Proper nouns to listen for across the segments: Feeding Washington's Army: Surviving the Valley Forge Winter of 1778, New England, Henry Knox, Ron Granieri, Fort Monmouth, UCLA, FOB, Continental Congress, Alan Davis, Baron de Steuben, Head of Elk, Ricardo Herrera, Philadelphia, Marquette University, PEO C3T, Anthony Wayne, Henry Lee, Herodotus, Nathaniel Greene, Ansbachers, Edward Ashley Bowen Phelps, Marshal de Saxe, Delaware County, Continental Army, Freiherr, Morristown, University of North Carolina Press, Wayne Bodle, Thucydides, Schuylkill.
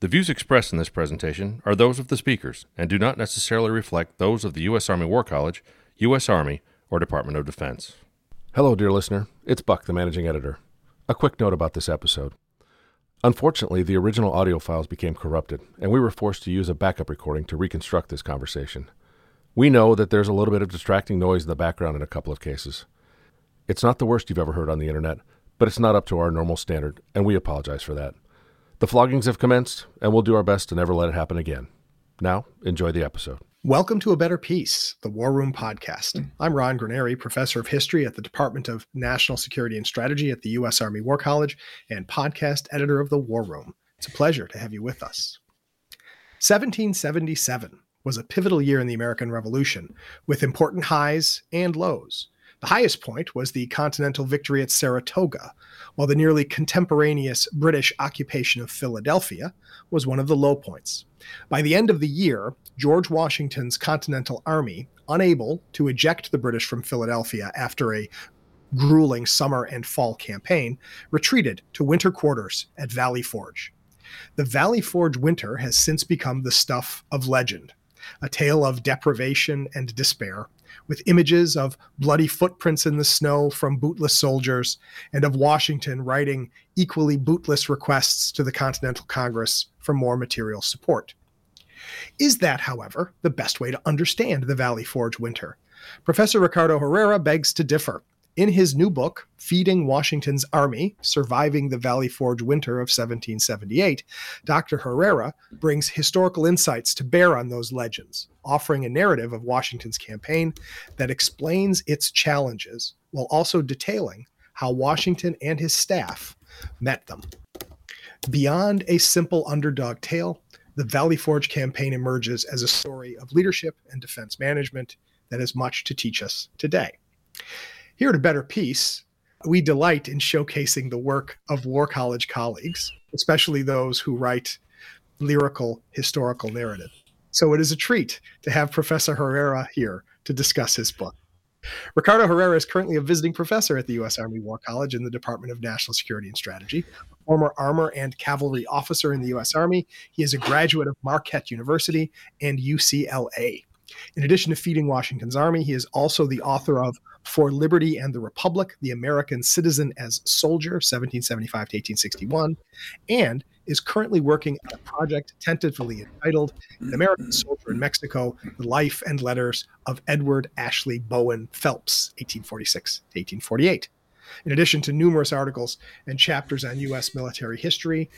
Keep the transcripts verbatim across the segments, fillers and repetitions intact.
The views expressed in this presentation are those of the speakers and do not necessarily reflect those of the U S Army War College, U S Army, or Department of Defense. Hello, dear listener. It's Buck, the managing editor. A quick note about this episode. Unfortunately, the original audio files became corrupted, and we were forced to use a backup recording to reconstruct this conversation. We know that there's a little bit of distracting noise in the background in a couple of cases. It's not the worst you've ever heard on the internet, but it's not up to our normal standard, and we apologize for that. The floggings have commenced, and we'll do our best to never let it happen again. Now, enjoy the episode. Welcome to A Better Peace, the War Room podcast. I'm Ron Granieri, professor of history at the Department of National Security and Strategy at the U S Army War College and podcast editor of the War Room. It's a pleasure to have you with us. seventeen seventy-seven was a pivotal year in the American Revolution, with important highs and lows. The highest point was the Continental victory at Saratoga, while the nearly contemporaneous British occupation of Philadelphia was one of the low points. By the end of the year, George Washington's Continental Army, unable to eject the British from Philadelphia after a grueling summer and fall campaign, retreated to winter quarters at Valley Forge. The Valley Forge winter has since become the stuff of legend, a tale of deprivation and despair, with images of bloody footprints in the snow from bootless soldiers and of Washington writing equally bootless requests to the Continental Congress for more material support. Is that, however, the best way to understand the Valley Forge winter? Professor Ricardo Herrera begs to differ. In his new book, Feeding Washington's Army: Surviving the Valley Forge Winter of seventeen seventy-eight, Doctor Herrera brings historical insights to bear on those legends, offering a narrative of Washington's campaign that explains its challenges while also detailing how Washington and his staff met them. Beyond a simple underdog tale, the Valley Forge campaign emerges as a story of leadership and defense management that has much to teach us today. Here at A Better Peace, we delight in showcasing the work of War College colleagues, especially those who write lyrical historical narrative. So it is a treat to have Professor Herrera here to discuss his book. Ricardo Herrera is currently a visiting professor at the U S Army War College in the Department of National Security and Strategy. A former armor and cavalry officer in the U S Army, he is a graduate of Marquette University and U C L A. In addition to Feeding Washington's Army, he is also the author of For Liberty and the Republic, The American Citizen as Soldier, seventeen seventy-five to eighteen sixty-one, and is currently working on a project tentatively entitled An American Soldier in Mexico, The Life and Letters of Edward Ashley Bowen Phelps, eighteen forty-six to eighteen forty-eight. In addition to numerous articles and chapters on U S military history,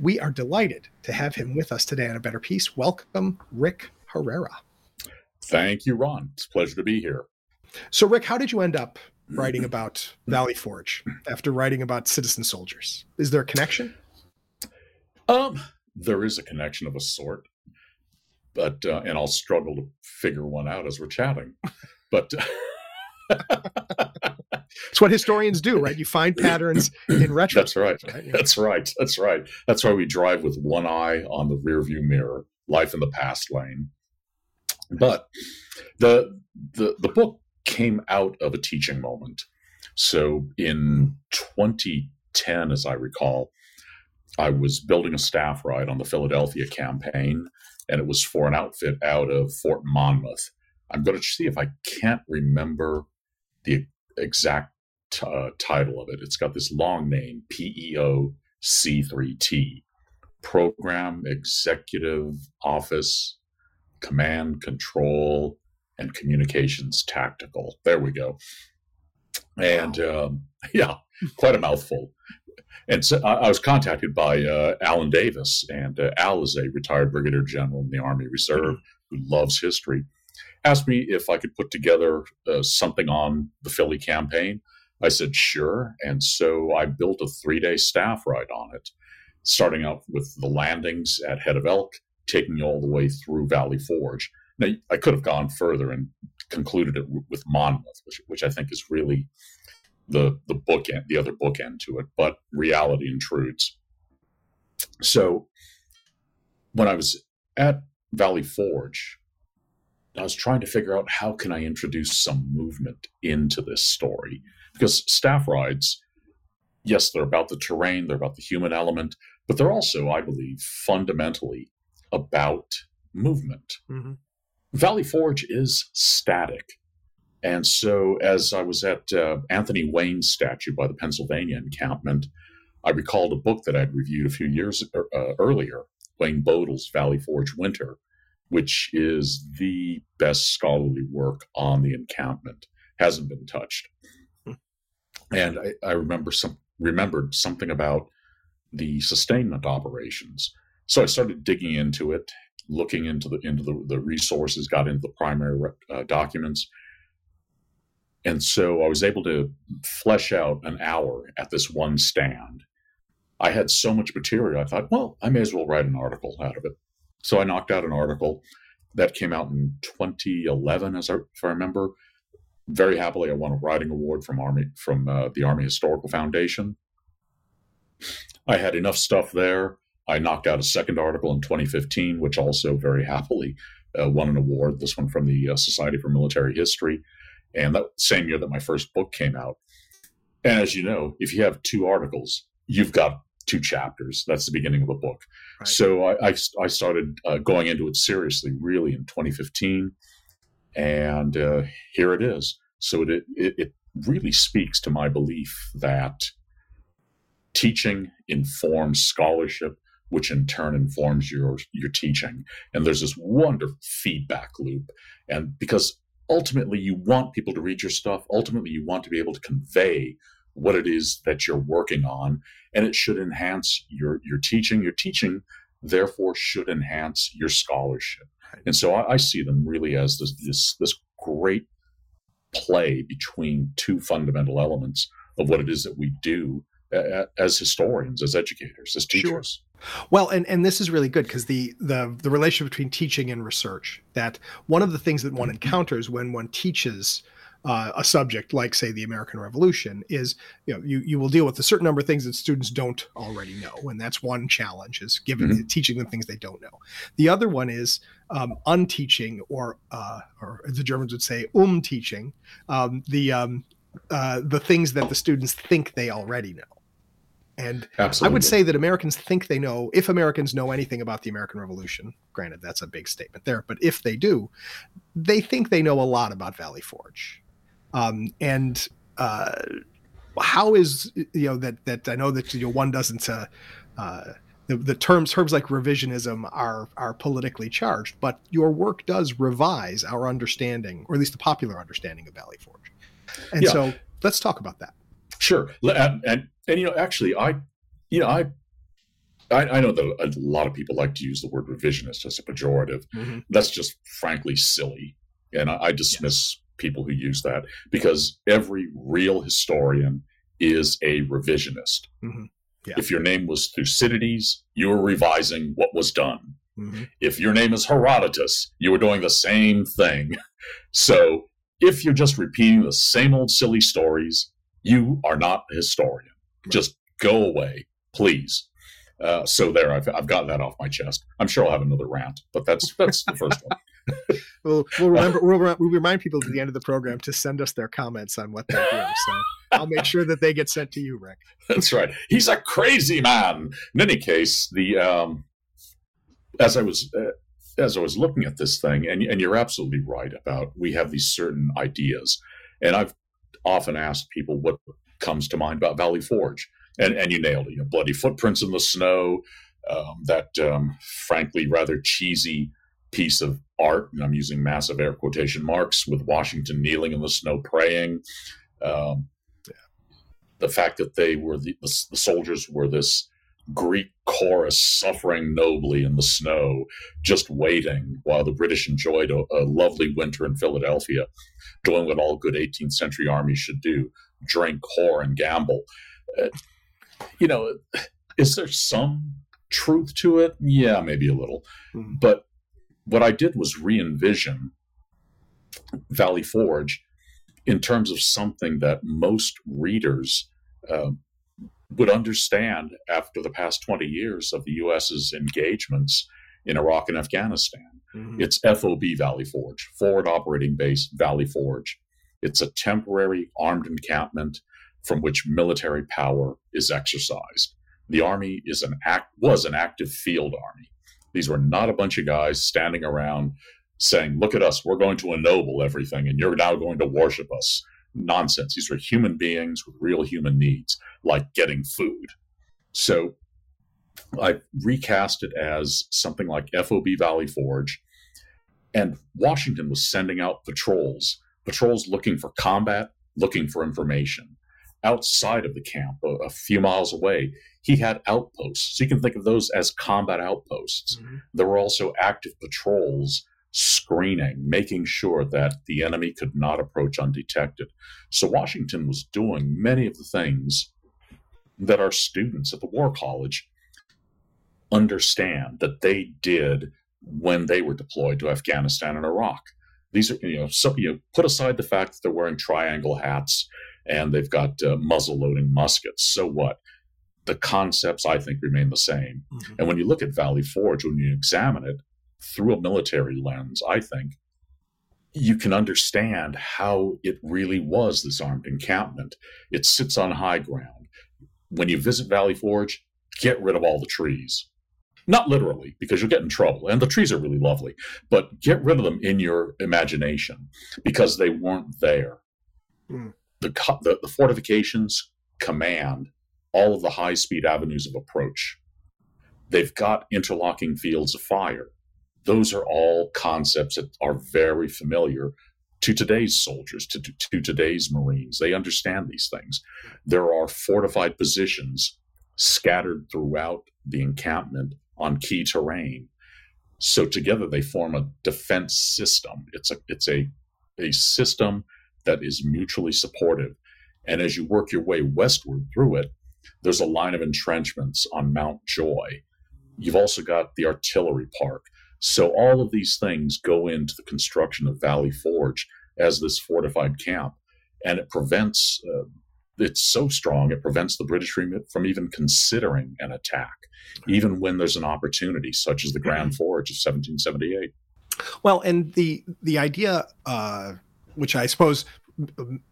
we are delighted to have him with us today on A Better Peace. Welcome, Rick Herrera. Thank you, Ron. It's a pleasure to be here. So, Rick, how did you end up writing about Valley Forge after writing about citizen soldiers? Is there a connection? Um, there is a connection of a sort, but uh, and I'll struggle to figure one out as we're chatting. But it's what historians do, right? You find patterns in retrospect. That's right. right? Yeah. That's right. That's right. That's why we drive with one eye on the rearview mirror, life in the past lane. But the, the the book came out of a teaching moment. So in twenty ten, as I recall, I was building a staff ride on the Philadelphia campaign, and it was for an outfit out of Fort Monmouth. I'm going to see if I can't remember the exact uh, title of it. It's got this long name, P E O C three T, Program Executive Office Command, Control, and Communications Tactical. There we go. And wow. um, yeah, quite a mouthful. And so I, I was contacted by uh, Alan Davis, and uh, Al is a retired brigadier general in the Army Reserve who loves history. Asked me if I could put together uh, something on the Philly campaign. I said, sure. And so I built a three-day staff ride on it, starting out with the landings at Head of Elk, taking you all the way through Valley Forge. Now, I could have gone further and concluded it with Monmouth, which, which I think is really the the bookend, the other bookend to it, but reality intrudes. So when I was at Valley Forge, I was trying to figure out how can I introduce some movement into this story, because staff rides, yes, they're about the terrain, they're about the human element, but they're also, I believe, fundamentally about movement. Mm-hmm. Valley Forge is static. And so as I was at uh, Anthony Wayne's statue by the Pennsylvania encampment, I recalled a book that I'd reviewed a few years uh, earlier, Wayne Bodle's Valley Forge Winter, which is the best scholarly work on the encampment, hasn't been touched. And I, I remember some remembered something about the sustainment operations. So I started digging into it, looking into the into the, the resources, got into the primary uh, documents. And so I was able to flesh out an hour at this one stand. I had so much material, I thought, well, I may as well write an article out of it. So I knocked out an article that came out in twenty eleven, as I, if I remember. Very happily, I won a writing award from Army from uh, the Army Historical Foundation. I had enough stuff there. I knocked out a second article in twenty fifteen, which also very happily uh, won an award, this one from the uh, Society for Military History. And that same year that my first book came out. And as you know, if you have two articles, you've got two chapters. That's the beginning of a book. Right. So I, I, I started uh, going into it seriously, really, in twenty fifteen. And uh, here it is. So it, it it really speaks to my belief that teaching informs scholarship, which in turn informs your your teaching. And there's this wonderful feedback loop. And because ultimately you want people to read your stuff, ultimately you want to be able to convey what it is that you're working on, and it should enhance your your teaching. Your teaching, therefore, should enhance your scholarship. And so I, I see them really as this, this this great play between two fundamental elements of what it is that we do uh, as historians, as educators, as teachers. Sure. Well, and, and this is really good because the, the the relationship between teaching and research, that one of the things that one encounters when one teaches uh, a subject like, say, the American Revolution is, you know, you, you will deal with a certain number of things that students don't already know. And that's one challenge, is giving, mm-hmm. teaching them things they don't know. The other one is um, unteaching, or, uh, or as the Germans would say, um teaching, um, the, um, uh, the things that the students think they already know. And absolutely. I would say that Americans think they know, if Americans know anything about the American Revolution, granted, that's a big statement there, but if they do, they think they know a lot about Valley Forge. Um, and, uh, how is, you know, that, that I know that, you know, one doesn't, uh, uh, the, the terms, terms like revisionism are, are politically charged, but your work does revise our understanding, or at least the popular understanding of Valley Forge. And yeah. So let's talk about that. Sure. And, and, and, you know, actually I, you know, I, I, I know that a lot of people like to use the word revisionist as a pejorative. Mm-hmm. That's just frankly silly. And I, I dismiss yes. people who use that, because every real historian is a revisionist. Mm-hmm. Yeah. If your name was Thucydides, you were revising what was done. Mm-hmm. If your name is Herodotus, you were doing the same thing. So if you're just repeating the same old silly stories, you are not a historian. Right. Just go away, please. Uh, so there, I've, I've gotten that off my chest. I'm sure I'll have another rant, but that's that's the first one. We'll, we'll remember. We'll, we'll remind people at the end of the program to send us their comments on what they're doing. So I'll make sure that they get sent to you, Rick. That's right. He's a crazy man. In any case, the um, as I was uh, as I was looking at this thing, and and you're absolutely right about, we have these certain ideas, and I've often asked people what comes to mind about Valley Forge, and and you nailed it. You know, bloody footprints in the snow, um, that um, frankly rather cheesy piece of art, and I'm using massive air quotation marks, with Washington kneeling in the snow praying. Um, the fact that they were the, the, the soldiers were this Greek chorus suffering nobly in the snow, just waiting while the British enjoyed a, a lovely winter in Philadelphia, doing what all good eighteenth century armies should do: drink, whore, and gamble. Uh, you know, is there some truth to it? Yeah, maybe a little. Mm-hmm. But what I did was re-envision Valley Forge in terms of something that most readers uh, would understand after the past twenty years of the U S's engagements in Iraq and Afghanistan. Mm-hmm. It's F O B Valley Forge, Forward Operating Base Valley Forge. It's a temporary armed encampment from which military power is exercised. The Army is an act was an active field army. These were not a bunch of guys standing around saying, look at us, we're going to ennoble everything, and you're now going to worship us. Nonsense. These were human beings with real human needs, like getting food. So I recast it as something like F O B Valley Forge, and Washington was sending out patrols, patrols looking for combat, looking for information. Outside of the camp, a, a few miles away, he had outposts. So you can think of those as combat outposts. Mm-hmm. There were also active patrols screening, making sure that the enemy could not approach undetected. So Washington was doing many of the things that our students at the War College understand that they did when they were deployed to Afghanistan and Iraq. These are, you know, so, you know, put aside the fact that they're wearing triangle hats and they've got uh, muzzle-loading muskets. So what? The concepts, I think, remain the same. Mm-hmm. And when you look at Valley Forge, when you examine it through a military lens, I think, you can understand how it really was this armed encampment. It sits on high ground. When you visit Valley Forge, get rid of all the trees. Not literally, because you'll get in trouble, and the trees are really lovely, but get rid of them in your imagination, because they weren't there. Mm. The, the, the fortifications command all of the high-speed avenues of approach. They've got interlocking fields of fire. Those are all concepts that are very familiar to today's soldiers, to, to today's Marines. They understand these things. There are fortified positions scattered throughout the encampment on key terrain. So together they form a defense system. It's a it's a, a system that is mutually supportive. And as you work your way westward through it, there's a line of entrenchments on Mount Joy. You've also got the artillery park. So all of these things go into the construction of Valley Forge as this fortified camp. And it prevents, uh, it's so strong, it prevents the British from even considering an attack, even when there's an opportunity, such as the Grand Forge of seventeen seventy-eight. Well, and the, the idea, uh, which I suppose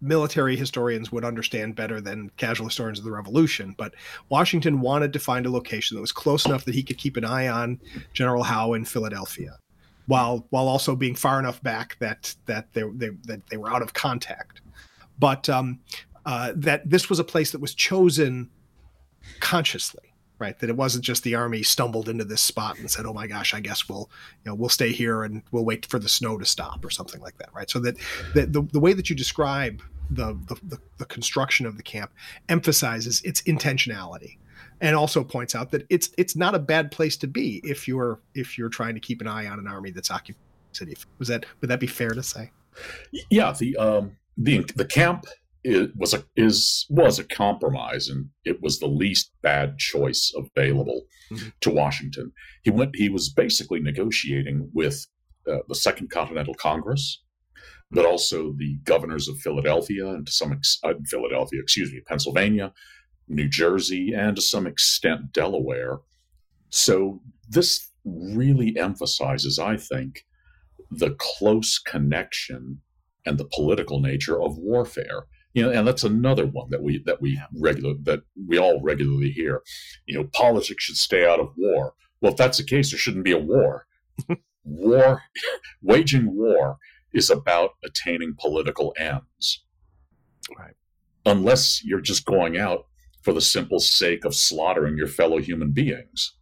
military historians would understand better than casual historians of the Revolution, but Washington wanted to find a location that was close enough that he could keep an eye on General Howe in Philadelphia, while while also being far enough back that that they, they that they were out of contact. But um, uh, that this was a place that was chosen consciously, right? That it wasn't just the Army stumbled into this spot and said, "Oh my gosh, I guess we'll, you know, we'll stay here and we'll wait for the snow to stop," or something like that, right? So that, that the the way that you describe the, the the construction of the camp emphasizes its intentionality, and also points out that it's it's not a bad place to be if you're if you're trying to keep an eye on an army that's occupying the city. Was that would that be fair to say? Yeah, the um the the camp. It was a is was a compromise, and it was the least bad choice available mm-hmm. to Washington. He went. He was basically negotiating with uh, the Second Continental Congress, but also the governors of Philadelphia and to some ex- uh, Philadelphia, excuse me, Pennsylvania, New Jersey, and to some extent Delaware. So this really emphasizes, I think, the close connection and the political nature of warfare. You know, and that's another one that we that we regular that we all regularly hear. You know, politics should stay out of war. Well, if that's the case, there shouldn't be a war. War, waging war, is about attaining political ends. Right. Unless you're just going out for the simple sake of slaughtering your fellow human beings.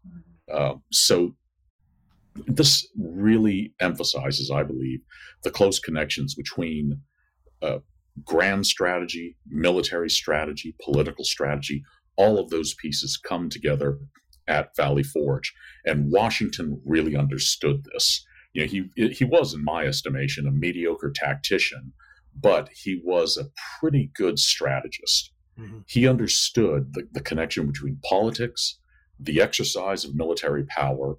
Uh, so, this really emphasizes, I believe, the close connections between. Uh, grand strategy, military strategy, political strategy, all of those pieces come together at Valley Forge. And Washington really understood this. You know, he he was, in my estimation, a mediocre tactician, but he was a pretty good strategist. Mm-hmm. He understood the, the connection between politics, the exercise of military power.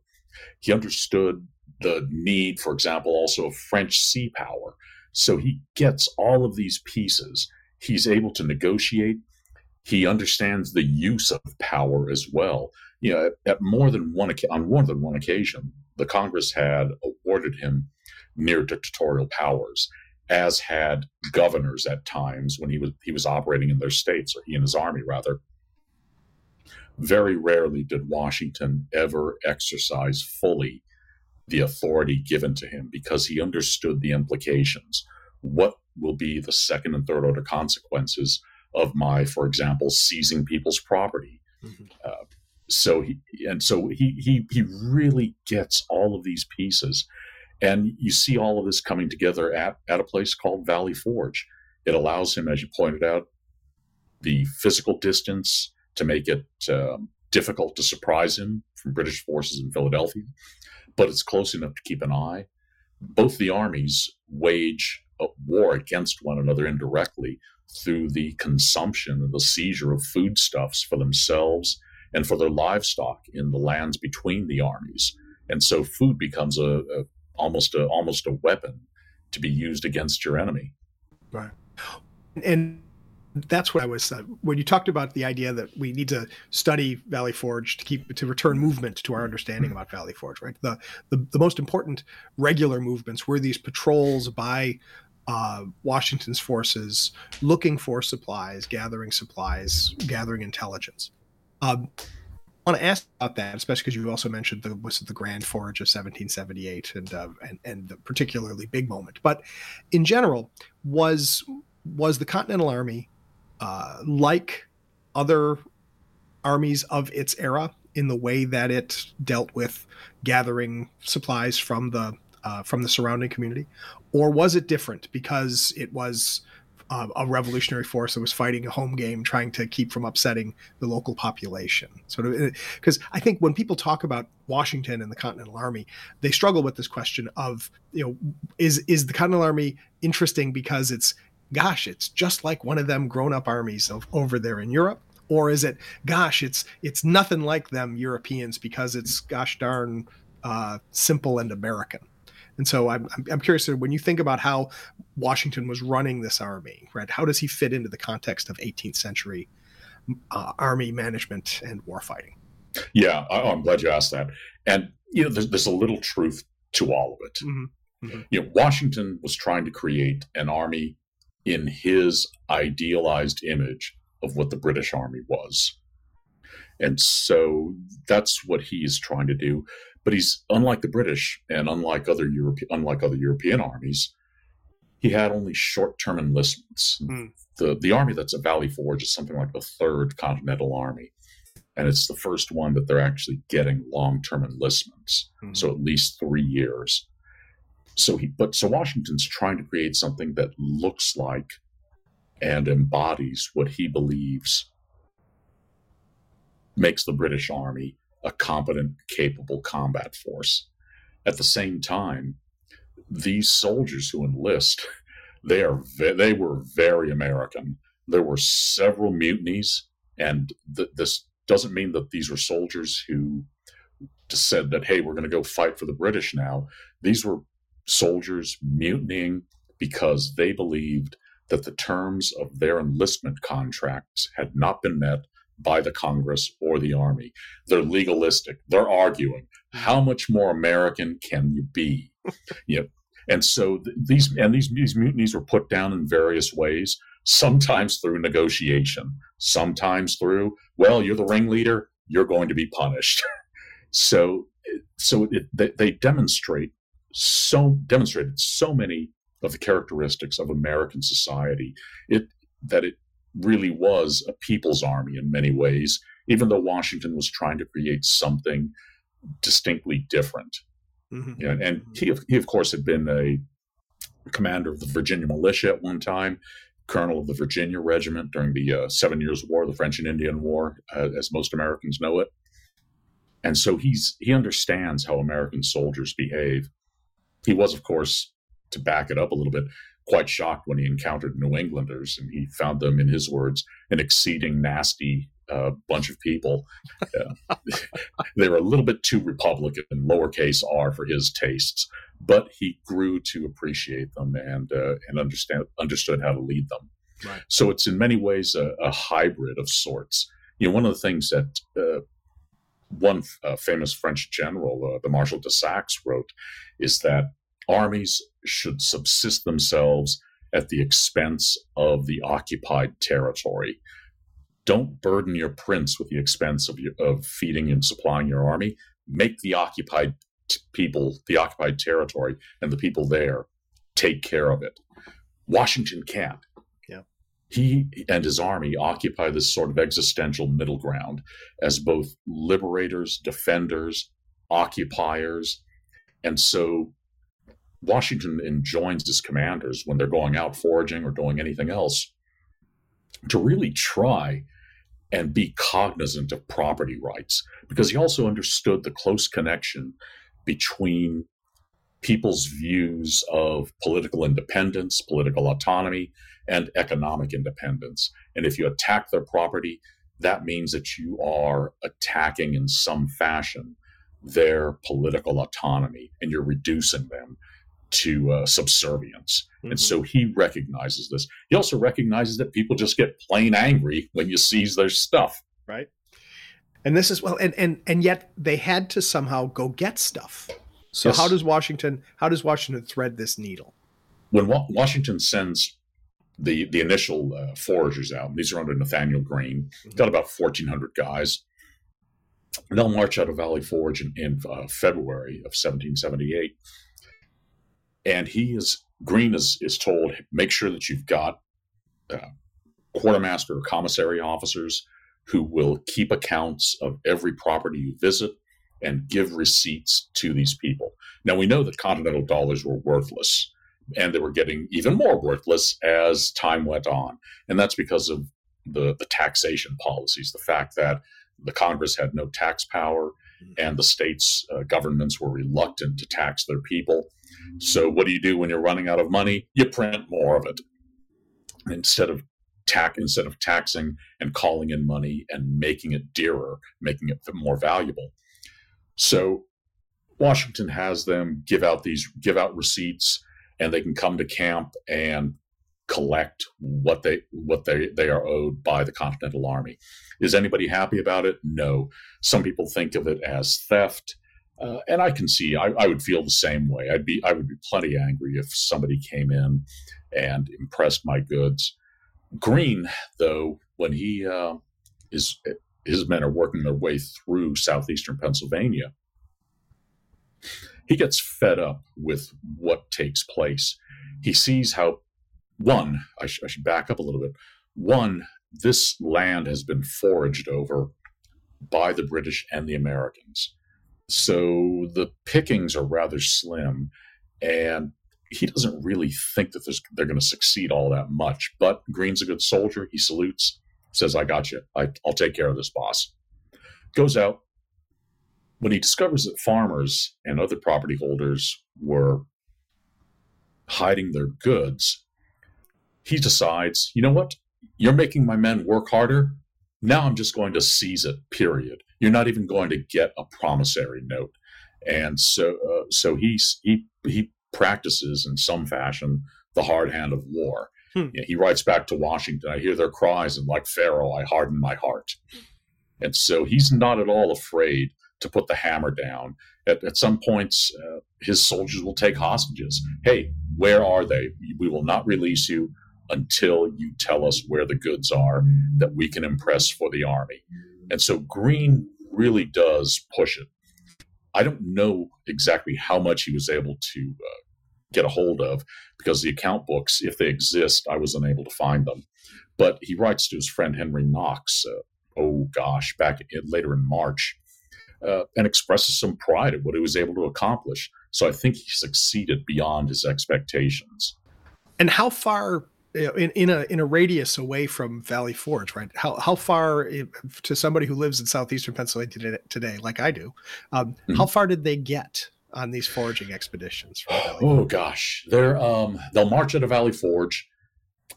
He understood the need, for example, also of French sea power. So he gets all of these pieces. He's able to negotiate. He understands the use of power as well. You know, at more than one on more than one occasion, the Congress had awarded him near dictatorial powers, as had governors at times when he was he was operating in their states, or he and his army rather. Very rarely did Washington ever exercise fully the authority given to him, because he understood the implications. What will be the second and third order consequences of my, for example, seizing people's property? Mm-hmm. Uh, so he and so he he he really gets all of these pieces, and you see all of this coming together at at a place called Valley Forge. It allows him, as you pointed out, the physical distance to make it um, difficult to surprise him from British forces in Philadelphia, but it's close enough to keep an eye. Both the armies wage a war against one another indirectly through the consumption and the seizure of foodstuffs for themselves and for their livestock in the lands between the armies. And so food becomes a, a almost a almost a weapon to be used against your enemy. Right. And that's what I was, uh, when you talked about the idea that we need to study Valley Forge to keep, to return movement to our understanding about Valley Forge, right? The, the, the most important regular movements were these patrols by uh, Washington's forces, looking for supplies, gathering supplies, gathering intelligence. Um, I want to ask about that, especially because you also mentioned the was the Grand Forge of seventeen seventy-eight and, uh, and, and the particularly big moment. But in general, was, was the Continental Army, Uh, like other armies of its era in the way that it dealt with gathering supplies from the uh, from the surrounding community? Or was it different because it was uh, a revolutionary force that was fighting a home game, trying to keep from upsetting the local population? Sort of, because I think when people talk about Washington and the Continental Army, they struggle with this question of, you know, is is the Continental Army interesting because it's, gosh, it's just like one of them grown-up armies of, over there in Europe? Or is it, gosh, it's it's nothing like them Europeans because it's, gosh darn, uh, simple and American? And so I'm, I'm curious, when you think about how Washington was running this army, right, how does he fit into the context of eighteenth century uh, army management and war fighting? Yeah, I, I'm glad you asked that. And, you know, there's, there's a little truth to all of it. Mm-hmm. Mm-hmm. You know, Washington was trying to create an army in his idealized image of what the British Army was. And so that's what he is trying to do. But he's, unlike the British and unlike other Europe, unlike other European armies, he had only short-term enlistments. Mm. The, the army that's at Valley Forge is something like the Third Continental Army. And it's the first one that they're actually getting long-term enlistments. Mm. So at least three years. So he, but so Washington's trying to create something that looks like and embodies what he believes makes the British Army a competent, capable combat force. At the same time, these soldiers who enlist, they are ve- they were very American. There were several mutinies, and th- this doesn't mean that these were soldiers who just said that, hey, we're going to go fight for the British now. These were soldiers mutinying because they believed that the terms of their enlistment contracts had not been met by the Congress or the Army. They're legalistic. They're arguing, how much more American can you be? You know, and so th- these and these, these mutinies were put down in various ways, sometimes through negotiation, sometimes through, well, you're the ringleader, you're going to be punished. so so it, they, they demonstrate so demonstrated so many of the characteristics of American society, it that it really was a people's army in many ways, even though Washington was trying to create something distinctly different. Mm-hmm. You know, and he, he, of course, had been a commander of the Virginia militia at one time, colonel of the Virginia Regiment during the uh, Seven Years' War, the French and Indian War, uh, as most Americans know it. And so he's he understands how American soldiers behave. He was, of course, to back it up a little bit, quite shocked when he encountered New Englanders, and he found them, in his words, an exceeding nasty uh, bunch of people. Uh, they were a little bit too Republican, lowercase r, for his tastes, but he grew to appreciate them and uh, and understand understood how to lead them. Right. So it's in many ways a, a hybrid of sorts. You know, one of the things that uh, one f- uh, famous French general, uh, the Marshal de Saxe, wrote is that armies should subsist themselves at the expense of the occupied territory. Don't burden your prince with the expense of, your, of feeding and supplying your army. Make the occupied t- people, the occupied territory, and the people there take care of it. Washington can't. He and his army occupy this sort of existential middle ground as both liberators, defenders, occupiers. And so Washington enjoins his commanders when they're going out foraging or doing anything else to really try and be cognizant of property rights, because he also understood the close connection between people's views of political independence, political autonomy, and economic independence. And if you attack their property, that means that you are attacking in some fashion their political autonomy, and you're reducing them to uh, subservience. Mm-hmm. And so he recognizes this. He also recognizes that people just get plain angry when you seize their stuff. Right. And this is, well, and, and, and yet they had to somehow go get stuff. So yes. how does Washington how does Washington thread this needle? When Wa- Washington sends the the initial uh, foragers out, and these are under Nathaniel Greene, mm-hmm. got about fourteen hundred guys. And they'll march out of Valley Forge in, in uh, February of seventeen seventy-eight. And he is Greene is is told, make sure that you've got uh, quartermaster or commissary officers who will keep accounts of every property you visit and give receipts to these people. Now, we know that Continental dollars were worthless, and they were getting even more worthless as time went on. And that's because of the, the taxation policies, the fact that the Congress had no tax power, and the states' uh, governments were reluctant to tax their people. So what do you do when you're running out of money? You print more of it. Instead of Tax, instead of taxing and calling in money and making it dearer, making it more valuable. So Washington has them give out these, give out receipts, and they can come to camp and collect what they what they, they are owed by the Continental Army. Is anybody happy about it? No. Some people think of it as theft, uh, and I can see I, I would feel the same way. I'd be I would be plenty angry if somebody came in and impressed my goods. Greene, though, when he uh, is. his men are working their way through southeastern Pennsylvania, he gets fed up with what takes place. He sees how, one, I, sh- I should back up a little bit. One, this land has been foraged over by the British and the Americans. So the pickings are rather slim, and he doesn't really think that there's, they're going to succeed all that much. But Greene's a good soldier. He salutes. Says, I got you. I, I'll take care of this, boss. Goes out. When he discovers that farmers and other property holders were hiding their goods, he decides, you know what? You're making my men work harder. Now I'm just going to seize it, period. You're not even going to get a promissory note. And so uh, so he, he, he practices in some fashion the hard hand of war. Hmm. He writes back to Washington, I hear their cries, and like Pharaoh, I harden my heart. And so he's not at all afraid to put the hammer down. At, at some points, uh, his soldiers will take hostages. Hey, where are they? We will not release you until you tell us where the goods are that we can impress for the army. And so Greene really does push it. I don't know exactly how much he was able to uh, get a hold of, because the account books, if they exist, I was unable to find them. But he writes to his friend Henry Knox, uh, oh gosh, back in, later in March, uh, and expresses some pride at what he was able to accomplish. So I think he succeeded beyond his expectations. And how far, you know, in, in a in a radius away from Valley Forge, right? How how far, if, to somebody who lives in southeastern Pennsylvania today, like I do, um, mm-hmm. how far did they get on these foraging expeditions? For the oh gosh, they're um, they'll march at a Valley Forge,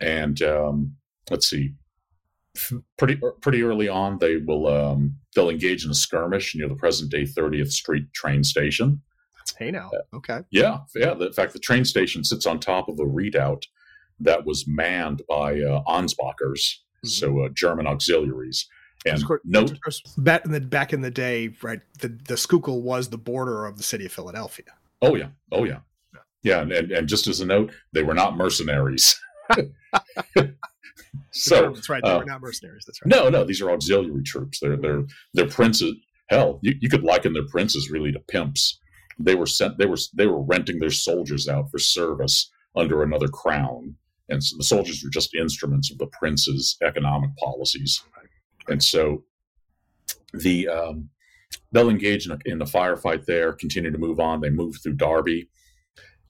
and um, let's see, pretty pretty early on, they will um, they'll engage in a skirmish near the present day thirtieth Street train station. Hey now, okay, yeah, yeah. In fact, the train station sits on top of a redoubt that was manned by uh, Ansbachers, mm-hmm. so uh, German auxiliaries. And course, note back in the back in the day, right? The the Schuylkill was the border of the city of Philadelphia. Oh yeah, oh yeah, yeah. yeah and, and and just as a note, they were not mercenaries. So that's right. They uh, were not mercenaries. That's right. No, no, these are auxiliary troops. They're they're they're princes. Hell, you, you could liken their princes really to pimps. They were sent. They were they were renting their soldiers out for service under another crown, and so the soldiers were just instruments of the prince's economic policies. Right. And so, the um, they'll engage in a, in a firefight there. Continue to move on. They move through Derby,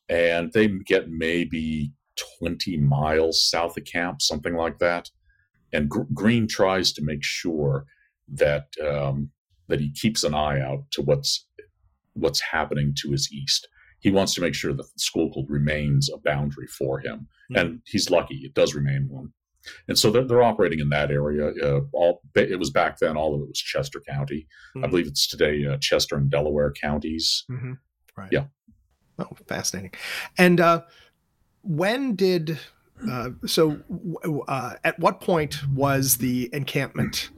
and they get maybe twenty miles south of camp, something like that. And Gr- Green tries to make sure that um, that he keeps an eye out to what's what's happening to his east. He wants to make sure that Schuylkill remains a boundary for him, mm-hmm. and he's lucky; it does remain one. And so they're, they're operating in that area. Uh, all it was back then, all of it was Chester County. Mm-hmm. I believe it's today uh, Chester and Delaware counties. Mm-hmm. Right. Yeah. Oh, fascinating. And uh, when did uh, so? Uh, at what point was the encampment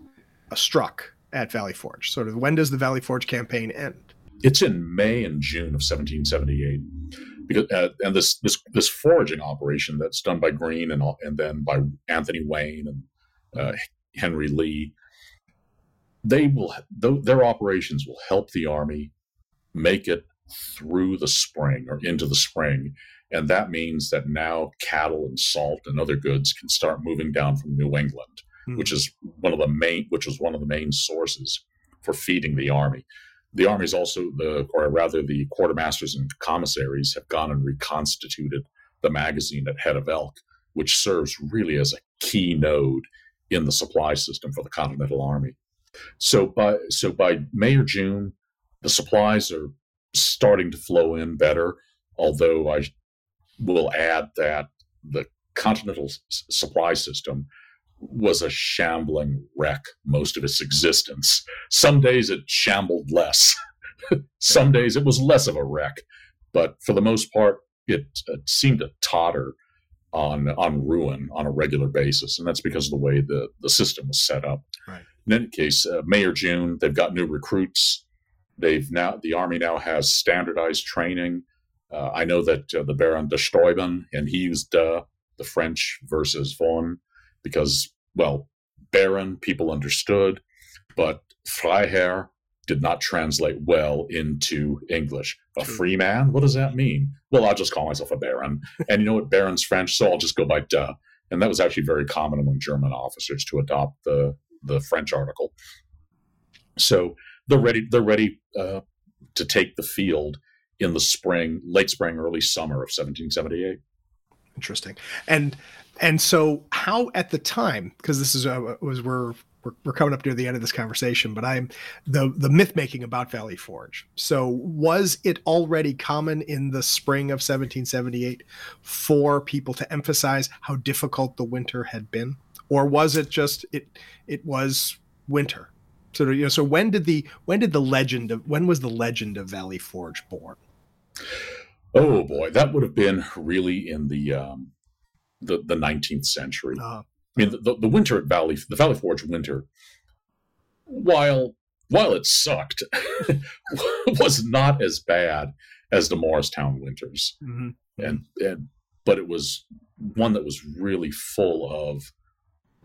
uh, struck at Valley Forge? Sort of when does the Valley Forge campaign end? It's in May and June of seventeen seventy-eight, because uh, and this this this foraging operation that's done by Green and and then by Anthony Wayne and uh, Henry Lee, they will th- their operations will help the army make it through the spring or into the spring, and that means that now cattle and salt and other goods can start moving down from New England, mm-hmm. which is one of the main which was one of the main sources for feeding the army. The Army's also, the, or rather the quartermasters and commissaries have gone and reconstituted the magazine at Head of Elk, which serves really as a key node in the supply system for the Continental Army. So by so by May or June, the supplies are starting to flow in better, although I will add that the Continental s- supply system was a shambling wreck most of its existence. Some days it shambled less. Some days it was less of a wreck, but for the most part, it, it seemed to totter on on ruin on a regular basis, and that's because of the way the, the system was set up. Right. In any case, uh, May or June, they've got new recruits. They've now the Army now has standardized training. Uh, I know that uh, the Baron de Steuben, and he used uh, the French versus von, because, well, Baron, people understood, but Freiherr did not translate well into English. A free man? What does that mean? Well, I'll just call myself a Baron. And you know what? Baron's French, so I'll just go by duh. And that was actually very common among German officers to adopt the, the French article. So they're ready, they're ready uh, to take the field in the spring, late spring, early summer of seventeen seventy-eight. Interesting. And and so how at the time, because this is uh, was we're, we're we're coming up near the end of this conversation, but I'm the the myth making about Valley Forge. So was it already common in the spring of seventeen seventy-eight for people to emphasize how difficult the winter had been, or was it just it it was winter? So you know, so when did the when did the legend of when was the legend of Valley Forge born? Oh boy, that would have been really in the um, the, the nineteenth century. Uh, I mean, the, the winter at Valley, the Valley Forge winter, while while it sucked, was not as bad as the Morristown winters, mm-hmm. and and but it was one that was really full of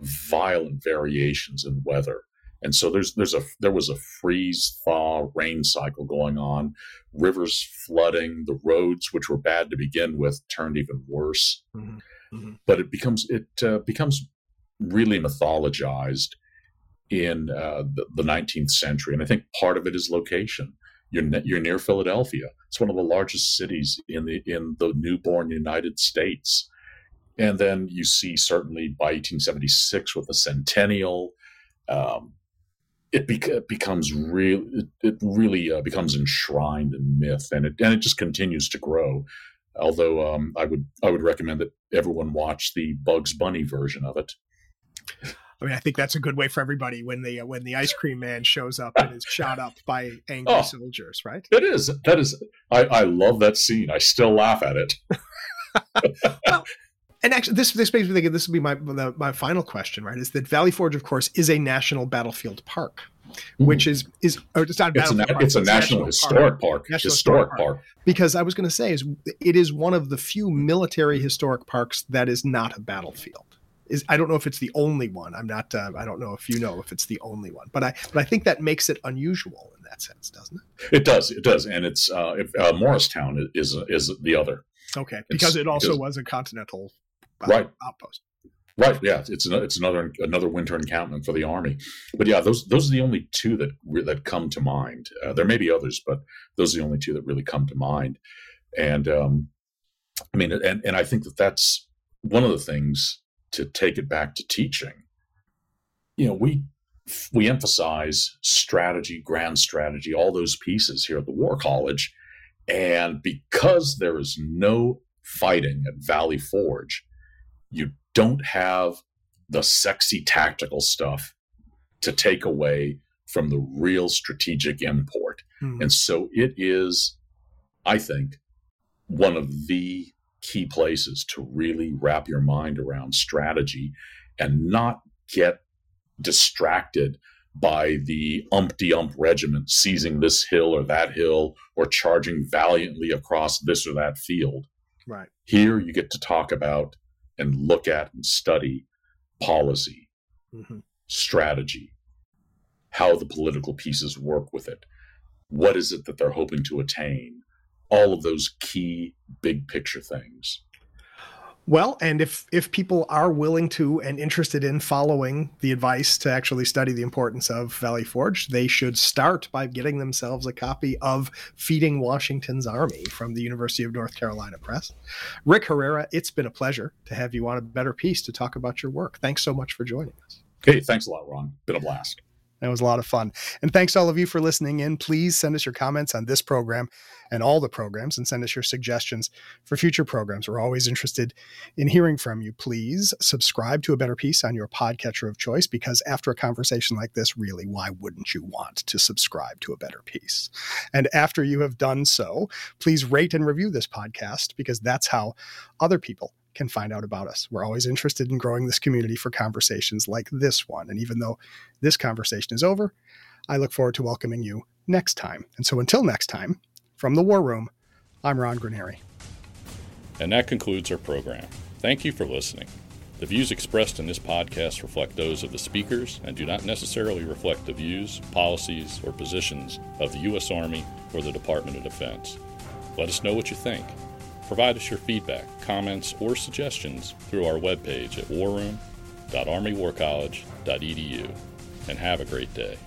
violent variations in weather. And so there's there's a there was a freeze thaw rain cycle going on, rivers flooding, the roads which were bad to begin with turned even worse. Mm-hmm. Mm-hmm. But it becomes it uh, becomes really mythologized in uh, the, the nineteenth century, and I think part of it is location. You're ne- you're near Philadelphia. It's one of the largest cities in the in the newborn United States, and then you see certainly by eighteen seventy-six with the centennial. Um, it, be- it becomes real. It, it really uh, becomes enshrined in myth, and it and it just continues to grow. Although um, I would I would recommend that everyone watch the Bugs Bunny version of it. I mean, I think that's a good way for everybody when the when the ice cream man shows up and is shot up by angry oh, soldiers, right? It is. That is. I, I love that scene. I still laugh at it. Well, and actually, this this makes me think, and this will be my my final question, right? Is that Valley Forge, of course, is a national battlefield park, mm-hmm. which is is oh, it's not a it's, na- park, it's a it's national, national historic park. park. National historic park. park. Because I was going to say is it is one of the few military historic parks that is not a battlefield. Is I don't know if it's the only one. I'm not. Uh, I don't know if you know if it's the only one. But I. But I think that makes it unusual in that sense, doesn't it? It does. It does. And it's uh, if, uh, Morristown is is the other. Okay, because it's, it also because, was a continental uh, right. outpost. Right. Yeah. It's an, it's another another winter encampment for the army. But yeah, those those are the only two that that come to mind. Uh, there may be others, but those are the only two that really come to mind. And um, I mean, and and I think that that's one of the things. To take it back to teaching, you know, we we emphasize strategy, grand strategy, all those pieces here at the War College. And because there is no fighting at Valley Forge, you don't have the sexy tactical stuff to take away from the real strategic import. Mm-hmm. And so it is, I think, one of the key places to really wrap your mind around strategy and not get distracted by the umpty-ump regiment seizing this hill or that hill or charging valiantly across this or that field. Right. Here you get to talk about and look at and study policy, mm-hmm. strategy, how the political pieces work with it. What is it that they're hoping to attain? All of those key big picture things. Well, and if, if people are willing to and interested in following the advice to actually study the importance of Valley Forge, they should start by getting themselves a copy of Feeding Washington's Army from the University of North Carolina Press. Rick Herrera, it's been a pleasure to have you on A Better Peace to talk about your work. Thanks so much for joining us. Hey, thanks a lot, Ron. Been a blast. That was a lot of fun. And thanks to all of you for listening in. Please send us your comments on this program and all the programs and send us your suggestions for future programs. We're always interested in hearing from you. Please subscribe to A Better Peace on your podcatcher of choice, because after a conversation like this, really, why wouldn't you want to subscribe to A Better Peace? And after you have done so, please rate and review this podcast, because that's how other people can find out about us. We're always interested in growing this community for conversations like this one. And even though this conversation is over, I look forward to welcoming you next time. And so until next time, from the War Room, I'm Ron Granieri. And that concludes our program. Thank you for listening. The views expressed in this podcast reflect those of the speakers and do not necessarily reflect the views, policies, or positions of the U S Army or the Department of Defense. Let us know what you think. Provide us your feedback, comments, or suggestions through our webpage at war room dot army war college dot e d u. And have a great day.